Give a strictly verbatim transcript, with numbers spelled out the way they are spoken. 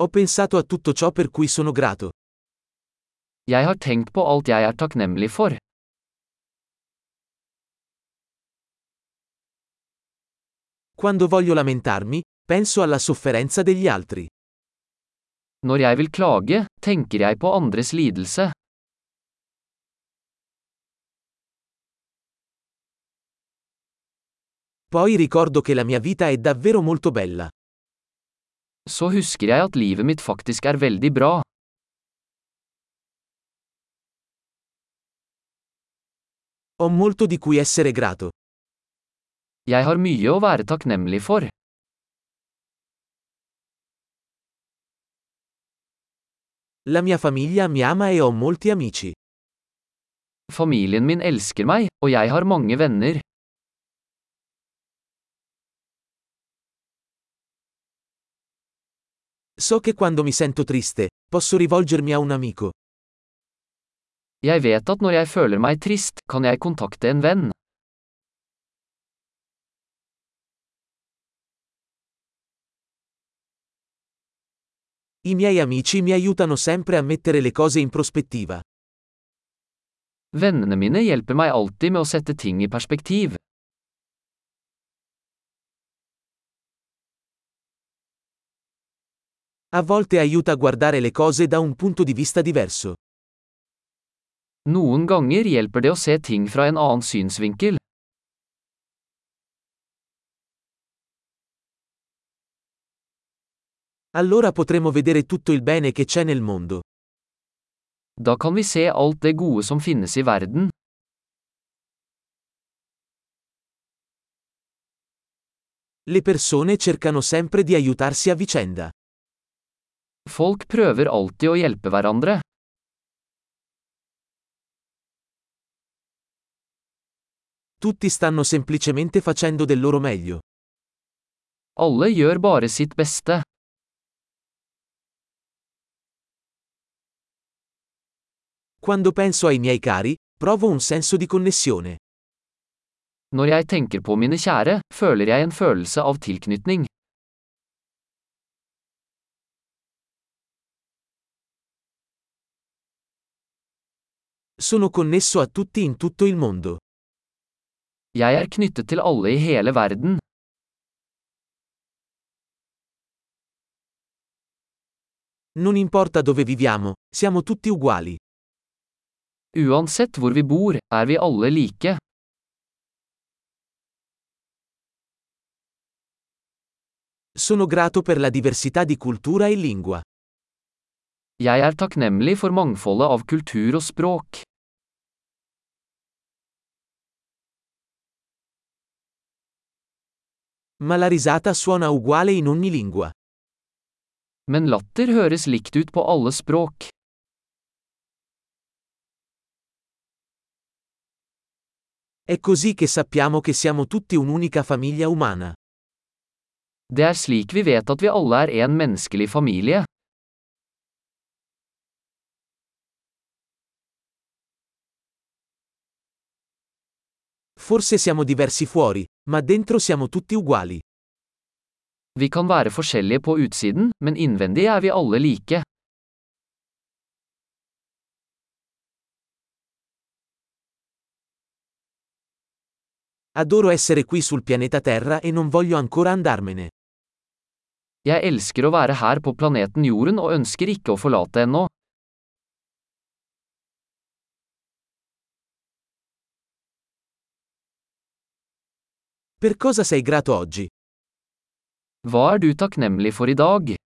Ho pensato a tutto ciò per cui sono grato. Jeg har tenkt på alt jeg er takknemlig for. Quando voglio lamentarmi, penso alla sofferenza degli altri. Når jeg vil klage, tenker jeg på andres lidelse. Poi ricordo che la mia vita è davvero molto bella. Så husker jeg at livet mitt faktisk er veldig bra. Ho molto di cui essere grato. Jeg har mye å være takknemlig for. La mia famiglia mi ama e ho molti amici. Familien min elsker meg, og jeg har mange venner. So che quando mi sento triste, posso rivolgermi a un amico. Jeg vet at når jeg føler meg trist, kan jeg kontakte en venn. I miei amici mi aiutano sempre a mettere le cose in prospettiva. Vennene mine hjelper meg alltid med å sette ting i perspektiv. A volte aiuta a guardare le cose da un punto di vista diverso. Noen ganger hjelper det å se ting fra en annen synsvinkel. Allora potremo vedere tutto il bene che c'è nel mondo. Da kan vi se alt det gode som finnes i verden. Le persone cercano sempre di aiutarsi a vicenda. Folk prøver alltid å hjelpe hverandre. Tutti stanno semplicemente facendo del loro meglio. Alle gjør bare sitt beste. Quando penso ai miei cari, provo un senso di connessione. Når jeg tenker på mine kjære, føler jeg en følelse av tilknytning. Sono connesso a tutti in tutto il mondo. Jeg er knyttet til alle i hele verden. Non importa dove viviamo, siamo tutti uguali. Uansett hvor vi bor, er vi alle like. Sono grato per la diversità di cultura e lingua. Jeg er takknemlig for mangfoldet av kultur og språk. Ma la risata suona uguale in ogni lingua. Men latter høres likt ut på alle språk. È così che sappiamo che siamo tutti un'unica famiglia umana. Det er slik vi vet at vi alle er en menneskelig familie. Forse siamo diversi fuori, ma dentro siamo tutti uguali. Vi kan være forskjellige på utsiden, men innvendig er vi alle like. Adoro essere qui sul pianeta Terra e non voglio ancora andarmene. Jeg elsker å være her på planeten Jorden og ønsker ikke å forlate ennå. Per cosa sei grato oggi? Hva er du takknemlig for i dag?